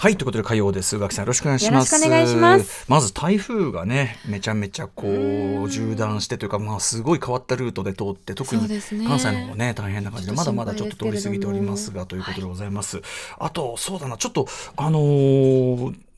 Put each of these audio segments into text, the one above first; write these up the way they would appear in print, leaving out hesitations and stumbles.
はい、ということで火曜です。宇垣さんよろしくお願いします。よろしくお願いします。まず台風がね、めちゃめちゃこう縦断してというか、まあすごい変わったルートで通って、特に関西の方ね、大変な感じで、まだまだちょっと通り過ぎておりますが、ということでございます。はい、あと、そうだな、ちょっと、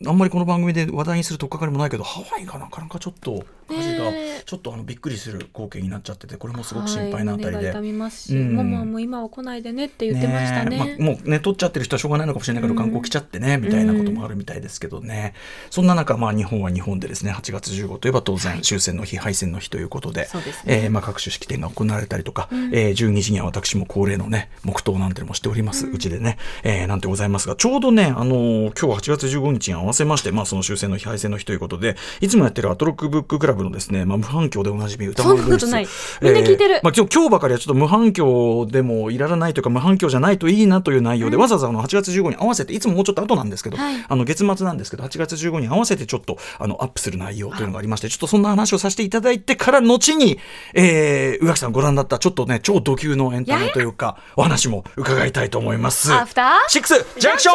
あんまりこの番組で話題にするとっかかりもないけど、ハワイがなかなかちょっと火事がちょっとびっくりする光景になっちゃってて、これもすごく心配なあたりで、痛みますし、ママも今は来ないでねって言ってました ね、まあ、もうね取っちゃってる人はしょうがないのかもしれないけど、観光来ちゃってねみたいなこともあるみたいですけどね。そんな中、まあ、日本は日本でですね、8月15といえば当然終戦の日、敗戦の日ということで、そうですね、まあ、各種式典が行われたりとか、12時には私も恒例のね黙祷なんてもしております、うちでね、なんてございますが、ちょうどね、今日8月15日に合わせまして、まあ、その終戦の日、敗戦の日ということで、いつもやってるアトロックブッククラブのですね、まあ、無反響でおなじみ歌丸文室、みんな聞いてる、まあ、今日ばかりはちょっと無反響でもいらないというか、無反響じゃないといいなという内容で、わざわざ8月15に合わせて、いつももうちょっと後なんですけど、はい、月末なんですけど、8月15に合わせてちょっとアップする内容というのがありまして、ちょっとそんな話をさせていただいてから後に、宇垣さんご覧になったちょっとね超ド級のエンタメというかお話も伺いたいと思います。アフター6ジャンクション。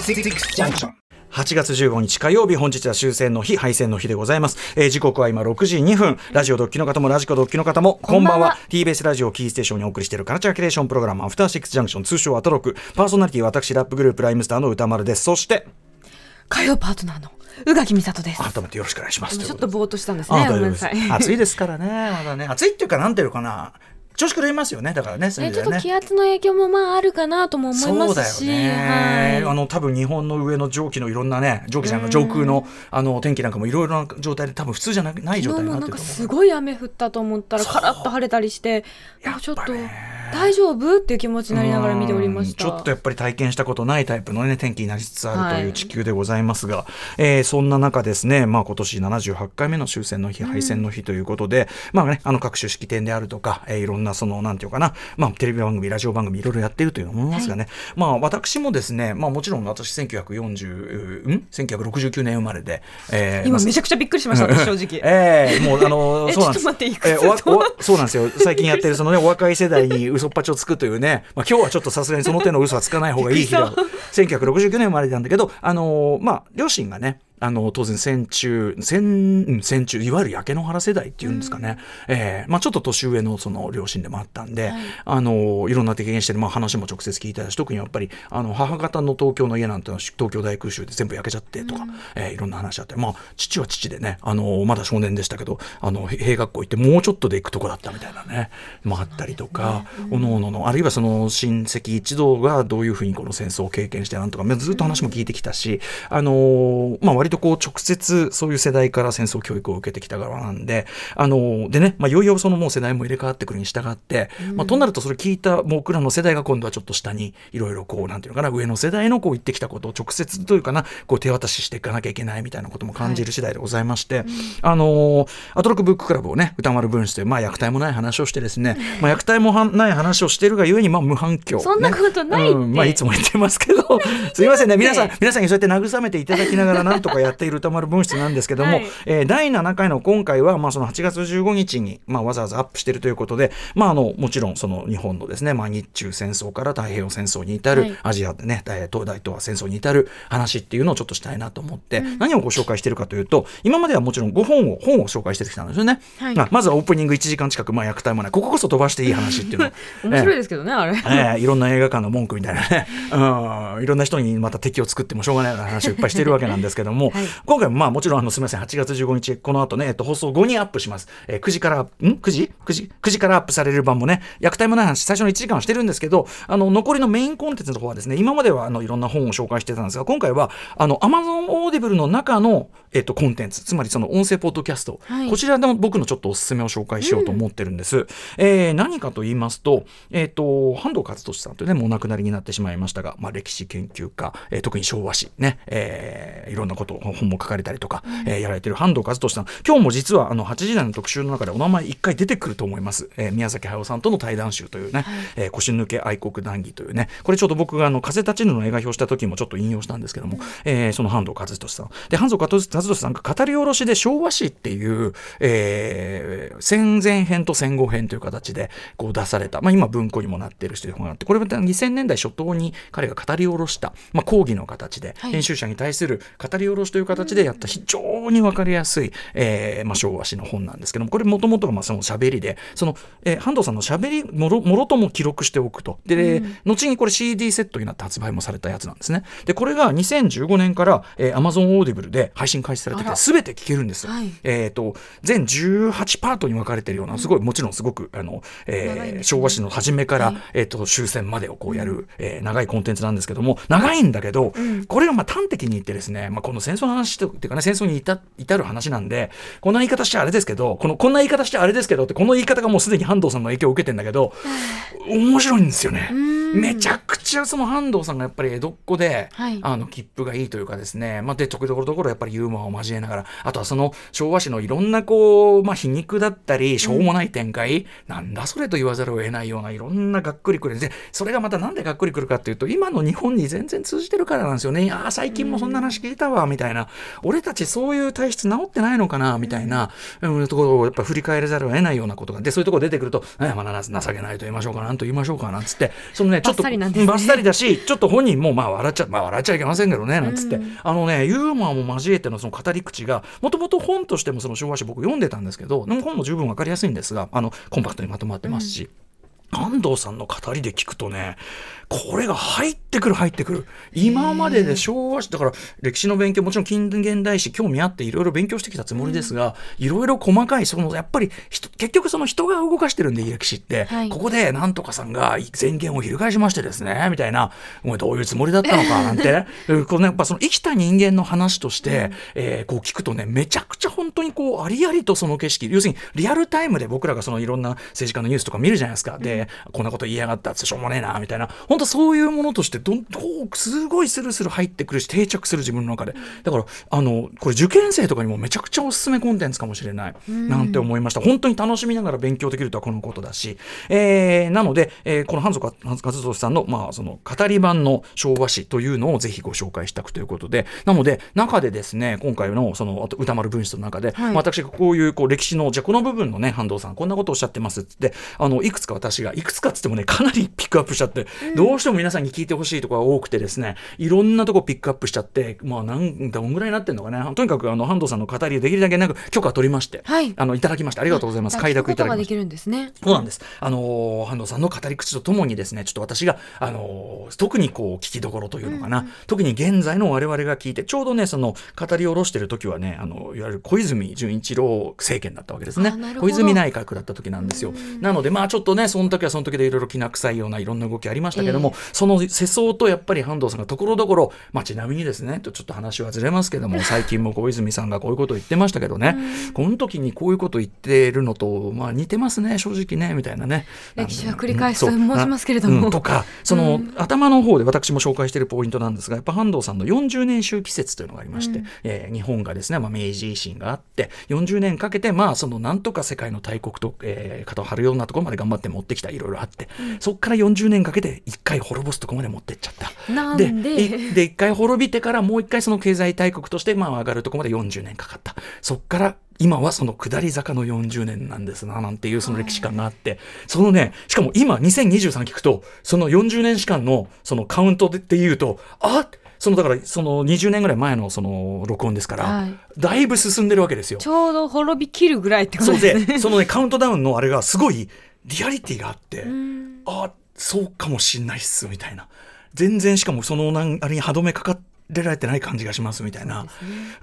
Six Junction。8月15日火曜日、本日は終戦の日、敗戦の日でございます。時刻は今6時2分。ラジオドッキの方もラジコドッキの方もこんばんは。TBS ラジオキーステーションにお送りしているカルチャーキュレーションプログラムアフターシックスジャンクション、通称アトロク。パーソナリティは私ラップグループライムスターの歌丸です。そして火曜パートナーの宇垣美里です。改めてよろしくお願いします。ちょっとぼーっとしたんですね。暑いですからね、まだね、暑いっていうかなんていうかな、調子狂いますよね。だから ね、ちょっと気圧の影響もまああるかなとも思いますし、そうだよね、はい、多分日本の上の蒸気のいろんなね、蒸気じゃない、上空の天気なんかもいろいろな状態で多分普通じゃない状態になってると思う。昨日もなんかすごい雨降ったと思ったらカラッと晴れたりして、ちょっと大丈夫っていう気持ちになりながら見ておりました。ちょっとやっぱり体験したことないタイプの、ね、天気になりつつあるという地球でございますが、はい、そんな中ですね、まあ、今年78回目の終戦の日、敗戦の日ということで、まあね、各種式典であるとか、いろんなそのなんていうかな、まあ、テレビ番組ラジオ番組いろいろやってるというのも思いますがね、はい、まあ、私もですね、まあ、もちろん私1969年生まれで、今めちゃくちゃびっくりしました私正直、もうちょっと待って、いくつそうなんですよ。最近やってるその、ね、お若い世代に嘘っぱちをつくというね、まあ、今日はちょっとさすがにその手の嘘はつかない方がいい日だ1969年生まれなんだけど、まあ、両親がね、当然戦中いわゆる焼け野原世代っていうんですかね、まあ、ちょっと年上 の両親でもあったんで、はい、いろんな経験してる、まあ、話も直接聞いたし、特にやっぱり母方の東京の家なんてのは東京大空襲で全部焼けちゃってとか、いろんな話あって、まあ、父は父でね、まだ少年でしたけど兵学校行ってもうちょっとで行くとこだったみたいなね、まあ、あったりとか、おのおののあるいはその親戚一同がどういうふうにこの戦争を経験してなんとか、まあ、ずっと話も聞いてきたし、まあ、割とこう直接そういう世代から戦争教育を受けてきた側なんで、でね、まあ、いよいよそのもう世代も入れ替わってくるに従って、まあ、となるとそれ聞いた僕らの世代が今度はちょっと下にいろいろこうなんていうのかな、上の世代のこう言ってきたことを直接というかな、こう手渡ししていかなきゃいけないみたいなことも感じる次第でございまして、はい、アトロックブッククラブをね、歌丸文室で、まあ、虐待もない話をしてですね、まあ、虐待もない話をしてるがゆえに、まあ、無反響、ね、そんなことないって、まあ、いつも言ってますけどすいませんね、皆さんにそうやって慰めていただきながらなんとかをやっている歌丸文室なんですけども、はい、第7回の今回は、その8月15日に、わざわざアップしているということで、もちろんその日本のですね、日中戦争から太平洋戦争に至る、はい、アジアでね、東大東亜戦争に至る話っていうのをちょっとしたいなと思って、うん、何をご紹介しているかというと、今まではもちろん本を紹介してきたんですよね、はい、まずはオープニング1時間近く役体もない、こここそ飛ばしていい話っていうの面白いですけどね、あれ、いろんな映画館の文句みたいなね、いろんな人にまた敵を作ってもしょうがないような話をいっぱいしているわけなんですけども、はい、今回ももちろんすみません、8月15日この後ね、放送後にアップします、9時からアップされる版もね、役体もない話最初の1時間はしてるんですけど、残りのメインコンテンツの方はですね、今まではあのいろんな本を紹介してたんですが、今回はAmazon Audible の中の、コンテンツ、つまりその音声ポッドキャスト、はい、こちらでも僕のちょっとおすすめを紹介しようと思ってるんです、何かと言いますと、半藤勝利さんというね、もうお亡くなりになってしまいましたが、歴史研究家、特に昭和史ね、いろんなことを本も書かれたりとか、やられてる半藤勝利さん、今日も実は8時台の特集の中でお名前1回出てくると思います、宮崎駿さんとの対談集というね、はい、腰抜け愛国談義というね、これちょっと僕が風立ちぬの映画表した時もちょっと引用したんですけども、その半藤勝利さんで、半藤勝利さんが語り下ろしで昭和史っていう、戦前編と戦後編という形でこう出された、今文庫にもなっているという本があって、これは2000年代初頭に彼が語り下ろした、講義の形で、はい、編集者に対する語り下ろしという形でやった非常に分かりやすい、昭和史の本なんですけども、これもともとはそのしゃべりで、その、半藤さんのしゃべりもろとも記録しておくと、で、後にこれ CD セットになって発売もされたやつなんですね。でこれが2015年から、Amazon Audible で配信開始されてて、全て聴けるんですよ、はい、全18パートに分かれてるような、すごい、もちろんすごく昭和史の初めから、はい、終戦までをこうやる、長いコンテンツなんですけども、長いんだけど、これを端的に言ってですね、この戦争の話というかね、戦争に至る話なんで、こんな言い方しちゃあれですけど、こんな言い方しちゃあれですけどって、この言い方がもうすでに半藤さんの影響を受けてんだけど、面白いんですよね。めちゃくちゃその半藤さんがやっぱり江戸っ子で、はい、切符がいいというかですね、でところどころやっぱりユーモアを交えながら、あとはその昭和史のいろんなこう、皮肉だったりしょうもない展開、なんだそれと言わざるを得ないような、いろんながっくりくるで、それがまたなんでがっくりくるかっていうと、今の日本に全然通じてるからなんですよね。あ、最近もそんな話聞いたわみたいな、俺たちそういう体質治ってないのかなみたいな、ところをやっぱ振り返らざるを得ないようなことがで、そういうところ出てくると、情けないと言いましょうか、なんと言いましょうかなんつって、そのね、ちょっとバッサリだし、ちょっと本人も笑っちゃいけませんけどねなんつって、ユーモアも交えてのその語り口が、もともと本としてもその昭和史僕読んでたんですけど、でも本も十分わかりやすいんですが、コンパクトにまとまってますし、安藤さんの語りで聞くとね、これが入ってくる、今までで昭和史だから歴史の勉強、もちろん近現代史興味あっていろいろ勉強してきたつもりですが、いろいろ細かい、そのやっぱり結局その人が動かしてるんで歴史って、はい、ここでなんとかさんが前言を翻しましてですねみたいな、どういうつもりだったのかなんてこう、ね、やっぱその生きた人間の話として、こう聞くとね、めちゃくちゃ本当にこうありありとその景色、要するにリアルタイムで僕らがそのいろんな政治家のニュースとか見るじゃないですか、でこんなこと言いやがったってしょうもねえなみたいな、本当そういうものとしてすごいスルスル入ってくるし、定着する自分の中で、だからこれ受験生とかにもめちゃくちゃおすすめコンテンツかもしれないなんて思いました。本当に楽しみながら勉強できるとはこのことだし、なので、この半藤勝利さんの、その語り版の昭和史というのをぜひご紹介したくということで、なので中でですね、今回のその歌丸文室の中で、はい、私がこういう、歴史のじゃあこの部分のね、半藤さんこんなことをおっしゃってますって、いくつか私がいくつかつってもね、かなりピックアップしちゃって、どうしても皆さんに聞いてほしいところが多くてですね、いろんなとこピックアップしちゃって、どんぐらいになってんのかね、とにかく半藤さんの語りできるだけなく許可取りまして、はい、いただきましてありがとうございます。快諾いただきました。聞くことができるんですね。そうなんです。半藤さんの語り口とともにですね、ちょっと私が特にこう聞きどころというのかな、特に現在の我々が聞いて、ちょうどね、その語り下ろしてる時はね、いわゆる小泉純一郎政権だったわけですね。小泉内閣だった時なんですよ。なのでちょっとね、その時でいろいろきな臭いようないろんな動きありましたけども、その世相とやっぱり半藤さんがところどころ、ちなみにですね、ちょっと話はずれますけども、最近も小泉さんがこういうことを言ってましたけどね、この時にこういうことを言ってるのと、似てますね、正直ねみたいなね、歴史は繰り返しと申しますけれども、とかその、頭の方で私も紹介しているポイントなんですが、やっぱ半藤さんの40年周期説というのがありまして、日本がですね、明治維新があって40年かけて、そのなんとか世界の大国と、肩を張るようなところまで頑張って持ってきた、いろいろあって、そこから40年かけて一回滅ぼすとこまで持ってっちゃった。なんで一回滅びてからもう一回その経済大国としてまあ上がるとこまで40年かかった。そっから今はその下り坂の40年なんですな、なんていうその歴史観があって、はい、そのね、しかも今2023聞くと、その40年間のそのカウントでっていうと、あっそのだからその20年ぐらい前のその録音ですから、はい、だいぶ進んでるわけですよ。ちょうど滅びきるぐらいってことですね。そうで、そのねカウントダウンのあれがすごいリアリティがあって、あ、そうかもしんないっすみたいな。全然しかもそのあれに歯止めかかって出られてない感じがしますみたいな。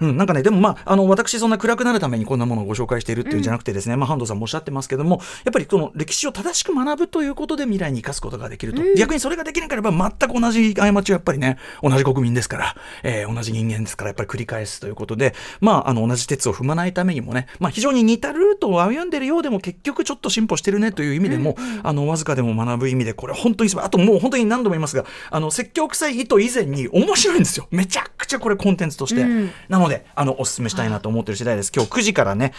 うん、なんかね、でもまあ、私そんな暗くなるためにこんなものをご紹介しているっていうんじゃなくてですね、まあ、半藤さんもおっしゃってますけども、やっぱりこの歴史を正しく学ぶということで未来に生かすことができると。逆にそれができなければ全く同じ過ちをやっぱりね、同じ国民ですから、同じ人間ですからやっぱり繰り返すということで、まあ、同じ鉄を踏まないためにもね、まあ、非常に似たルートを歩んでるようでも結局ちょっと進歩してるねという意味でも、わずかでも学ぶ意味で、これ本当に、あともう本当に何度も言いますが、説教臭い意図以前に面白いんですよ。めちゃくちゃこれコンテンツとして、なのでおすすめしたいなと思ってる次第です。今日9時からね、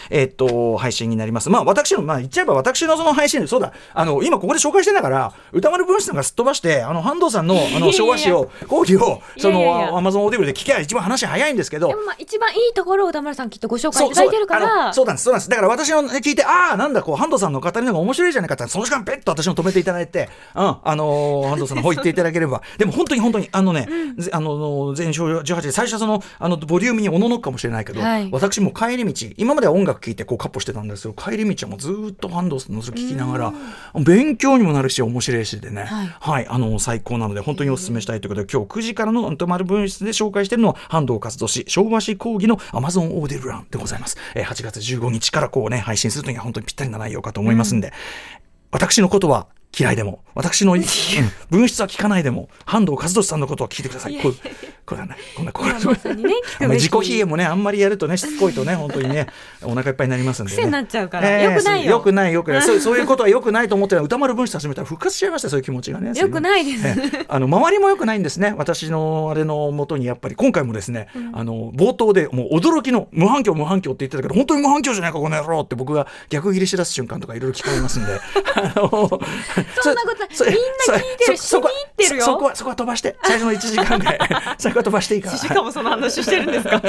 配信になります。まあ私の、まあ言っちゃえば私のその配信で、そうだ、今ここで紹介してんだから、歌丸文史さんがすっ飛ばして半藤さんの昭和史を講義をその Amazon Audible で聞けば一番話早いんですけど、でもまあ一番いいところを歌丸さんきっとご紹介いただいてるから、そうなんです、そうなんです。だから私の聞いて、ああなんだこう半藤さんの語りの方が面白いじゃないかって、その時間ペッと私も止めていただいて、半藤さんの方言っていただければでも本当に本当にね、18で最初はそのボリュームにおののくかもしれないけど、はい、私も帰り道、今までは音楽聴いてこうカッポしてたんですけど、帰り道はもうずっと半藤さんのそれ聴きながら勉強にもなるし面白いしでね、はい、はい、最高なので本当にお勧めしたいということで、今日9時からの歌丸文室で紹介しているのは半藤勝利昭和史講義の Amazon Audible 欄でございます。8月15日からこうね配信するとには本当にぴったりな内容かと思いますんで、私のことは嫌いでも、私の文筆は聞かないでも、半藤勝利さんのことを聞いてください。これはね、こんな自己冷えもね、あんまりやるとね、しつこいとね、本当にね、お腹いっぱいになりますんで、ね、癖になっちゃうから、よくないよ。よくない、よくない。そういうことはよくないと思って、歌丸文史始めたら復活しちゃいました、そういう気持ちがね。よくないです。周りもよくないんですね。私のあれのもとに、やっぱり今回もですね、冒頭でもう驚きの無反響、無反響って言ってたけど、本当に無反響じゃないか、この野郎って僕が逆ギレしだす瞬間とかいろいろ聞こえますんで、そんなことない。みんな聞いてる、気に入ってるよ。そこは飛ばして、最初の1時間ぐらい。飛ばしていいかな。しかもその話してるんですか。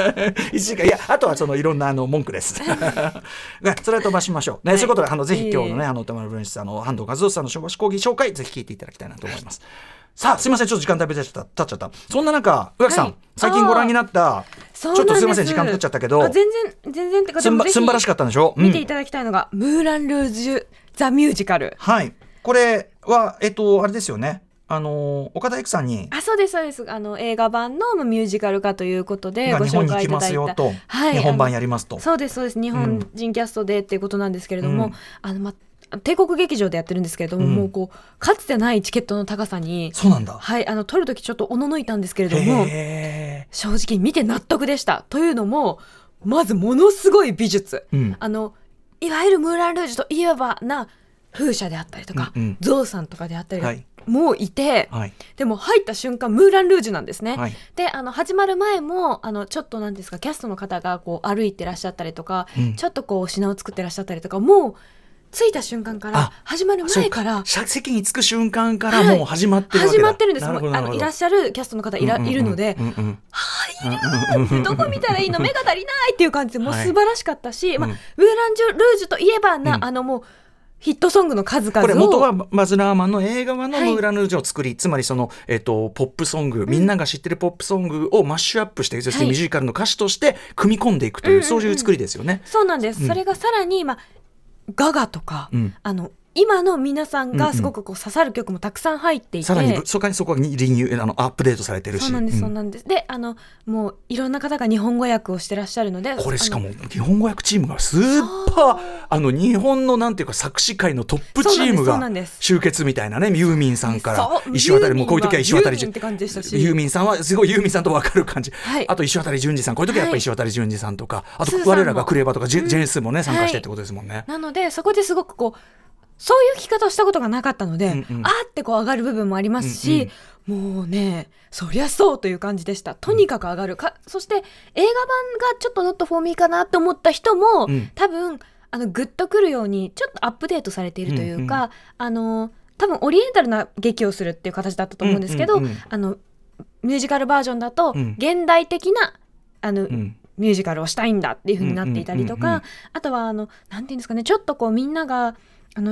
一時間、いや、あとはそのいろんな文句です。それは飛ばしましょう。ね、そういうことでぜひ今日のね歌丸文史さんの半藤勝利さんの昭和史講義紹介ぜひ聞いていただきたいなと思います。さあすみません、ちょっと時間経っちゃった。そんな中宇垣さん、最近ご覧になった。ちょっとすみません時間経っちゃったけど。全然ってことですばらしかったんでしょ。見ていただきたいのがムーラン・ルージュ・ザ・ミュージカル。はい。これはあれですよね。岡田育さんに、あ、そうです映画版のミュージカル化ということでご紹介いただいた、日本に来ますよと、はい、日本版やりますと、そうです日本人キャストでっていうことなんですけれども、帝国劇場でやってるんですけれども、もうこうかつてないチケットの高さに、そうなんだ、はい、撮るときちょっとおののいたんですけれども、正直見て納得でした。というのもまずものすごい美術、いわゆるムーラン・ルージュといわばな風車であったりとか、ゾウさんとかであったり、はい、もういて、はい、でも入った瞬間ムーランルージュなんですね、はい、で始まる前もちょっとなんですか、キャストの方がこう歩いてらっしゃったりとか、ちょっとこう品を作ってらっしゃったりとか、もう着いた瞬間から、始まる前から席に着く瞬間からもう始まってるわけだ、はい、始まってるんです。いらっしゃるキャストの方いるので、どこ見たらいいの、目が足りないっていう感じで、もう素晴らしかったし、ムーランルージュといえばな、もうヒットソングの数々を、これ元はバズ・ラーマンの映画版のムーラン・ルージュを作り、はい、つまりその、ポップソング、みんなが知ってるポップソングをマッシュアップして、そしてミュージカルの歌詞として組み込んでいくという、そういう作りですよね。そうなんです、それがさらに、ガガとか、今の皆さんがすごくこう刺さる曲もたくさん入っていて、さらにそこにアップデートされてるし、そうなんです。でもういろんな方が日本語訳をしてらっしゃるので、これしかも日本語訳チームがスーパー日本のなんていうか作詞界のトップチームが集結みたいなね、ユーミンさんから石渡り、もうこういう時は石渡り純次、ユーミンさんはすごいユーミンさんと分かる感じ、あと石渡り純次さん、こういう時はやっぱり石渡り純次さんとか、あと我らがクレバとかジェンスもね参加してってことですもんね。なのでそこですごくこうそういう聞き方をしたことがなかったので、あーってこう上がる部分もありますし、もうね、そりゃそうという感じでした。とにかく上がるか、そして映画版がちょっとノットフォーミーかなと思った人も、多分グッとくるようにちょっとアップデートされているというか、多分オリエンタルな劇をするっていう形だったと思うんですけど、うんうんうん、ミュージカルバージョンだと現代的な、ミュージカルをしたいんだっていう風になっていたりとか、うんうんうんうん、あとはなんていうんですかね、ちょっとこうみんなが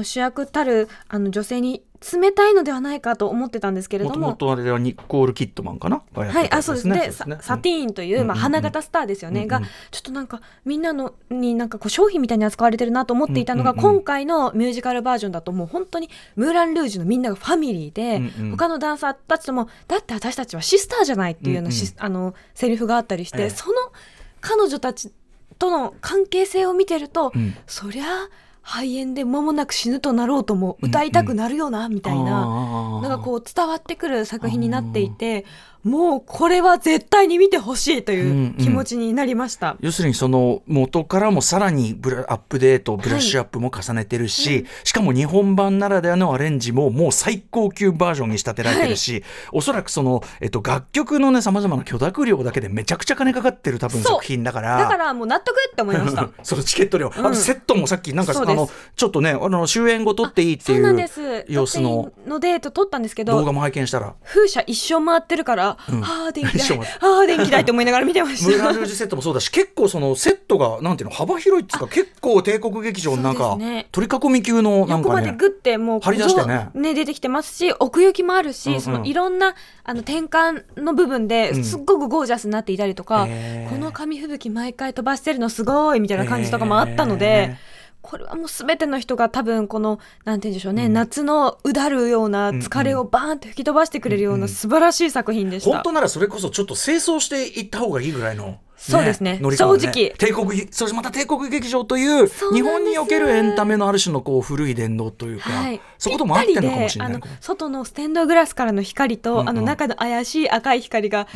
主役たる女性に冷たいのではないかと思ってたんですけれども、もともとあれはニコール・キッドマンかな、はい、あ、そうですね、サティーンという、花形スターですよね、がちょっとなんかみんなのになんかこう商品みたいに扱われてるなと思っていたのが、うんうんうん、今回のミュージカルバージョンだともう本当にムーラン・ルージュのみんながファミリーで、うんうん、他のダンサーたちともだって私たちはシスターじゃないっていうような、うんうん、セリフがあったりして、その彼女たちとの関係性を見てると、うん、そりゃ肺炎で間もなく死ぬとなろうとも歌いたくなるよな、みたいな、なんかこう伝わってくる作品になっていて、もうこれは絶対に見てほしいという気持ちになりました、うんうん、要するにその元からもさらにアップデート、ブラッシュアップも重ねてるし、はい、しかも日本版ならではのアレンジももう最高級バージョンに仕立てられてるし、はい、おそらくその、楽曲のね、様々な許諾料だけでめちゃくちゃ金かかってる多分作品だから、だからもう納得って思いましたそのチケット料、セットもさっきなんかちょっとね、終演後撮っていいっていう様子のデート撮ったんですけど、動画も拝見したら風車一生回ってるから、あー電気代あー電気代って思いながら見てましたムーラン・ルージュセットもそうだし、結構そのセットがなんていうの、幅広いっていうか、結構帝国劇場のなんか、ね、取り囲み級のなんかね、横までグッてもう張り出してね、出てきてますし、奥行きもあるし、そのいろんな転換の部分ですっごくゴージャスになっていたりとか、この紙吹雪毎回飛ばしてるのすごいみたいな感じとかもあったので、これはもう全ての人が多分このなんて言うんでしょうね、夏のうだるような疲れをバーンと吹き飛ばしてくれるような素晴らしい作品でした、本当ならそれこそちょっと清掃していった方がいいぐらいの、そうですね、乗り換えね、正直そしてまた帝国劇場という日本におけるエンタメのある種のこう古い伝統というか、はい、そこともあってるのかもしれない、外のステンドグラスからの光と、中の怪しい赤い光が、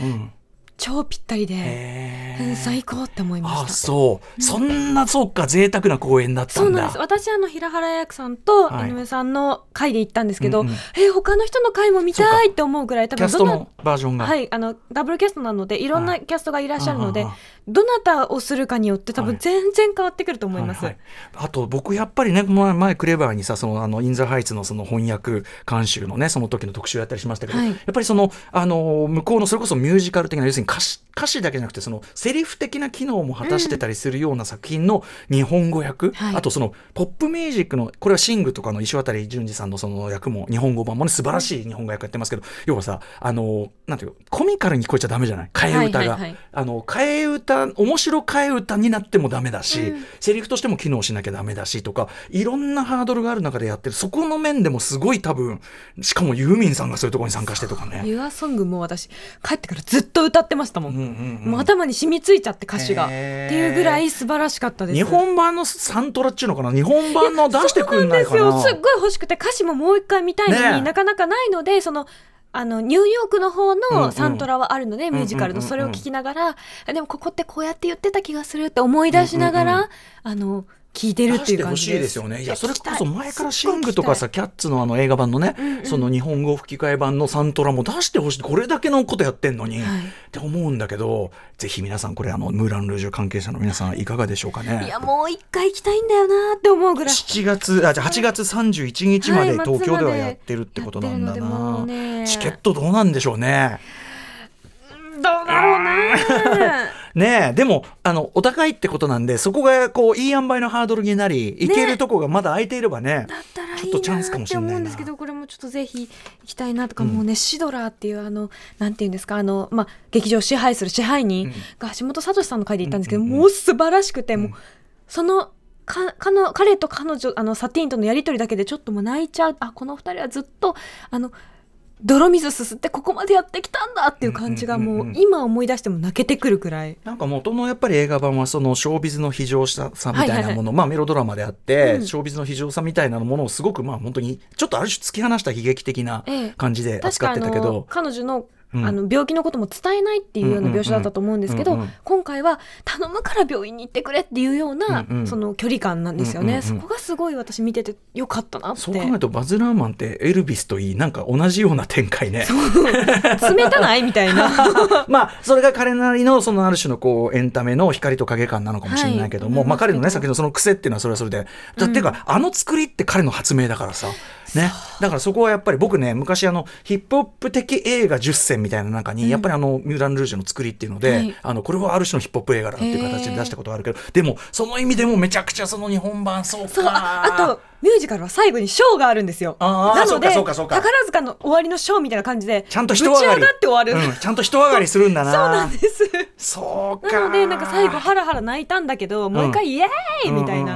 超ぴったりで、最高って思いました。あ、そう。そんな、そうか、贅沢な公演だったんだ。そうなんです。私平原綾香さんと井上さんの回で行ったんですけど、他の人の回も見たいって思うぐらい、多分キャストのバージョンが、はい、ダブルキャストなのでいろんなキャストがいらっしゃるので、どなたをするかによって多分全然変わってくると思います。はいはい、あと僕やっぱりね、前クレバーにさ、そのインザハイツのその翻訳監修のね、その時の特集をやったりしましたけど、やっぱりその向こうのそれこそミュージカル的な、要するに歌詞だけじゃなくてそのセリフ的な機能も果たしてたりするような作品の日本語訳、あとそのポップミュージックの、これはシングとかの石渡淳二さんのその役も日本語版もね、素晴らしい日本語訳やってますけど、要はさ、なんていうコミカルに聞こえちゃダメじゃない、替え歌が、替え歌、面白替え歌になってもダメだし、セリフとしても機能しなきゃダメだしとか、いろんなハードルがある中でやってる、そこの面でもすごい多分、しかもユーミンさんがそういうところに参加してとかね、ユアソングも私帰ってからずっと歌ってましたもん、もう頭に染みついちゃって歌詞がっていうぐらい素晴らしかったです。日本版のサントラっちゅうのかな、日本版の出してくんないかな、そうなんですよ、すっごい欲しくて歌詞ももう一回見たいのに、なかなかないので、そのニューヨークの方のサントラはあるので、ミュージカルのそれを聞きながら、でもここってこうやって言ってた気がするって思い出しながら、聞いてるっていう感じです。出してほしいですよね。いや、それこそ前からシングとかさ、キャッツの映画版のね、その日本語吹き替え版のサントラも出してほしい。これだけのことやってんのに、って思うんだけど、ぜひ皆さん、これムーラン・ルージュ関係者の皆さんいかがでしょうかね。いや、もう一回行きたいんだよなって思うぐらい。8月31日まで東京ではやってるってことなんだな。チケットどうなんでしょうね。どうだろうね。ねえ、でもお高いってことなんで、そこがこういい塩梅のハードルになり、行けるとこがまだ空いていればね、だったらいいなって思うんですけど、これもちょっとぜひ行きたいなとか、もうね、シドラーっていうなんていうんですか、劇場を支配する支配人が橋本聡さんの会で行ったんですけど、もう素晴らしくて、もうその彼と彼女サティーンとのやり取りだけでちょっともう泣いちゃう、この二人はずっと泥水すすってここまでやってきたんだっていう感じが、もう今思い出しても泣けてくるくらい。なんか元のやっぱり映画版はそのショービズの非常さみたいなもの、メロドラマであって、ショービズの非常さみたいなものをすごく本当にちょっとある種突き放した悲劇的な感じで扱ってたけど、彼女の病気のことも伝えないっていうような描写だったと思うんですけど、今回は頼むから病院に行ってくれっていうような、その距離感なんですよね、そこがすごい私見ててよかったなって。そう考えるとバズ・ラーマンってエルビスといい、なんか同じような展開ね、冷たないみたいなそれが彼なりのそのある種のこうエンタメの光と影感なのかもしれないけども、彼のね、先のその癖っていうのはそれはそれで、っていうか作りって彼の発明だからさ、ね、だからそこはやっぱり僕ね、昔ヒップホップ的映画10選みたいな中に、やっぱりミューラン・ルージュの作りっていうので、はい、これはある種のヒップホップ映画だっていう形で出したことがあるけど、でもその意味でもめちゃくちゃその日本版そうかそう あとミュージカルは最後にショーがあるんですよ。なので宝塚の終わりのショーみたいな感じでちゃんと人上がって終わる、うん、ちゃんと人上がりするんだな。そうなんです。そうか。なのでなんか最後ハラハラ泣いたんだけど、もう一回イエーイみたいな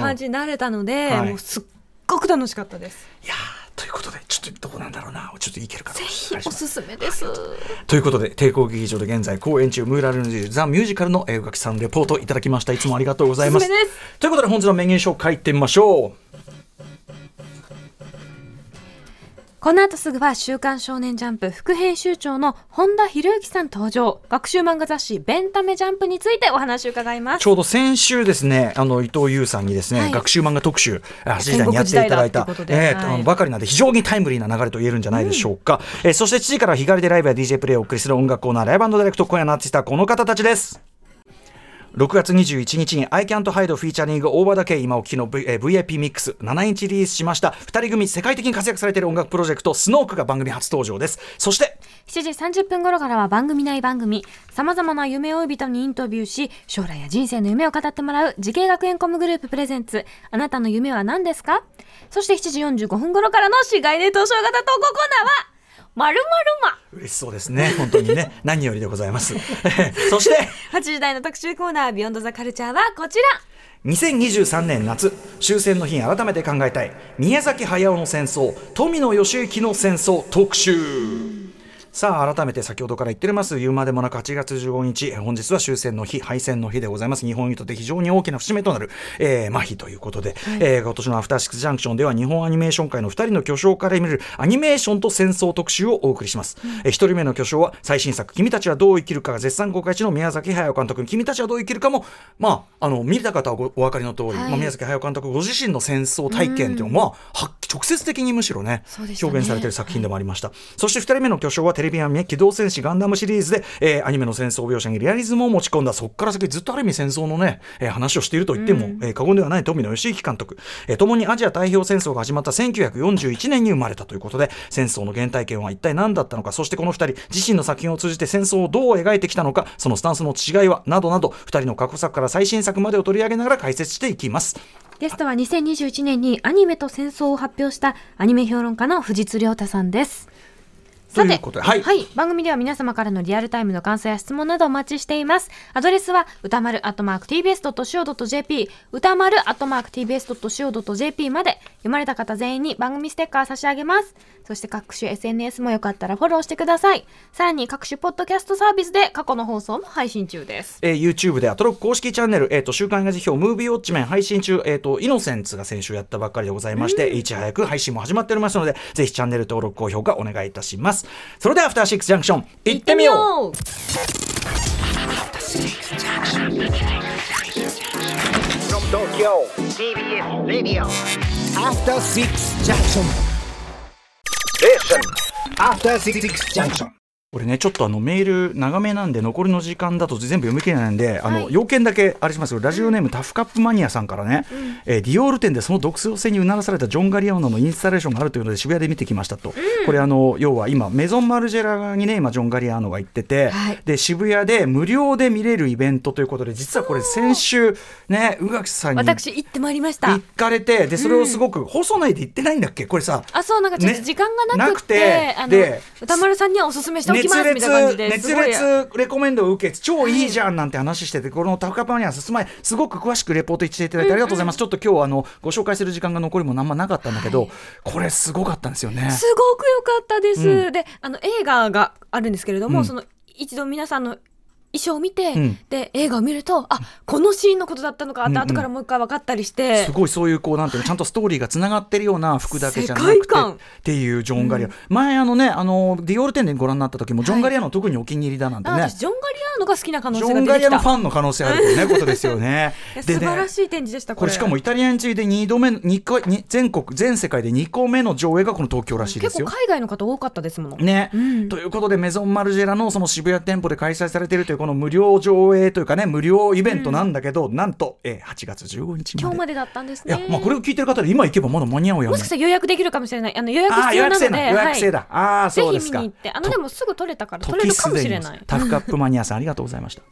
感じになれたので、もうすっごく楽しかったです。いやということで、ちょっとどこなんだろうな、ちょっといけるかな、ぜひおすすめです。ということで、帝国劇場で現在公演中ムーラン・ルージュザ・ミュージカルの宇垣さんレポートいただきました。いつもありがとうございます。すすめです。ということで、本日のメニュー紹介いってみましょう。この後すぐは週刊少年ジャンプ副編集長の本田博之さん登場。学習漫画雑誌ベンタメジャンプについてお話を伺います。ちょうど先週ですね、伊藤優さんにですね、はい、学習漫画特集8時台にやっていただいたばかりなので、非常にタイムリーな流れと言えるんじゃないでしょうか、うん。そして7時からは日替わりでライブや DJ プレイをお送りする音楽コーナーライブ&ダイレクト、今夜のアーティストはこの方たちです。6月21日に I Can't Hide フィーチャリング大和田圭、今お聞きの VIP ミックス7インチリリースしました。2人組、世界的に活躍されている音楽プロジェクトスノークが番組初登場です。そして7時30分頃からは番組内番組、さまざまな夢追い人にインタビューし、将来や人生の夢を語ってもらう時系学園コムグループプレゼンツ、あなたの夢は何ですか。そして7時45分頃からの市街で投資型投稿コーナーはまるまるま、嬉しそうですね、本当にね何よりでございますそして8時台の特集コーナービヨンドザカルチャーはこちら。2023年夏、終戦の日に改めて考えたい宮崎駿の戦争、富野義行の戦争特集。さあ改めて先ほどから言っております言うまでもなく8月15日、本日は終戦の日、敗戦の日でございます。日本にとって非常に大きな節目となる、麻痺ということで、はい、今年のアフターシックスジャンクションでは日本アニメーション界の2人の巨匠から見るアニメーションと戦争特集をお送りします、うん。1人目の巨匠は最新作君たちはどう生きるかが絶賛公開中の宮崎駿監督。君たちはどう生きるかも、まあ、見た方はお分かりの通り、はい、まあ、宮崎駿監督ご自身の戦争体験というのは、まあ、直接的にむしろ ね表現されている作品でもありました、はい。そして2人目の巨匠はテレビアニメ機動戦士ガンダムシリーズで、アニメの戦争描写にリアリズムを持ち込んだ。そこから先ずっとある意味戦争のね、話をしていると言っても、過言ではない富野義行監督、共にアジア太平洋戦争が始まった1941年に生まれたということで、戦争の原体験は一体何だったのか、そしてこの2人自身の作品を通じて戦争をどう描いてきたのか、そのスタンスの違いは、などなど2人の過去作から最新作までを取り上げながら解説していきます。ゲストは2021年にアニメと戦争を発表したアニメ評論家の藤津亮太さんです。さて、はいはい、番組では皆様からのリアルタイムの感想や質問などお待ちしています。アドレスは歌丸 @tbs.co.jp 歌丸 @tbs.co.jp まで。読まれた方全員に番組ステッカー差し上げます。そして各種 SNS もよかったらフォローしてください。さらに各種ポッドキャストサービスで過去の放送も配信中です。YouTube でアトロック公式チャンネル、週刊映画辞表ムービーウォッチメン配信中、イノセンツが先週やったばっかりでございまして、いち早く配信も始まっておりますので、ぜひチャンネル登録高評価お願いいたします。それではアフターシックスジャンクション行ってみよう。東京 TBS レディオアフターシックスジャンクションアフターシックスジャンクション。これね、ちょっとメール長めなんで残りの時間だと全部読み切れないんで、はい、要件だけあれしますよ。ラジオネーム、タフカップマニアさんからね、ディオール店でその独創性にうならされたジョン・ガリアーノのインスタレーションがあるというので渋谷で見てきましたと、うん、これ要は今メゾンマルジェラにね今ジョン・ガリアーノが行ってて、はい、で渋谷で無料で見れるイベントということで、実はこれ先週ね宇垣さんに私行ってまいりました。行かれて、でそれをすごく、うん、放送内で行ってないんだっけこれさあ。そう、なんかちょっと時間がなくて、ね、で歌丸さんにはおすすめしておき熱烈レコメンドを受け超いいじゃんなんて話してて、このタフカパニアさんすごく詳しくレポートしていただいてありがとうございます、うんうん。ちょっと今日ご紹介する時間が残りも何もなかったんだけど、はい、これすごかったんですよね。すごく良かったです、うん。で映画があるんですけれども、うん、その一度皆さんの衣装を見て、うん、で映画を見ると、あ、このシーンのことだったのかって、うんうん、後からもう一回分かったりして、すごいそういうこうなんていうの、ちゃんとストーリーがつながってるような服だけじゃなくてっていうジョン・ガリア、うん、前ディオール店でご覧になった時もジョン・ガリアの特にお気に入りだなんてね、はい、私ジョン・ガリアのが好きな可能性が出てきた。ジョン・ガリアのファンの可能性あるという、ね、ことですよね。でね、素晴らしい展示でした。これしかもイタリアに次いで2度目、全世界で2個目の上映がこの東京らしいですよ。結構海外の方多かったですもんね、うん。ということでメゾン・マルジェラのその渋谷店舗で開催されているというこの無料上映というかね、無料イベントなんだけど、なんと8月15日まで、今日までだったんですね。いや、まあ、これを聞いてる方で今行けばまだ間に合うやん。もしかしたら予約できるかもしれない。予約必要なので、予約制だ、はい、そうですか。ぜひ見に行って、でもすぐ取れたから取れるかもしれない。タフカップマニアさんありがとうございました。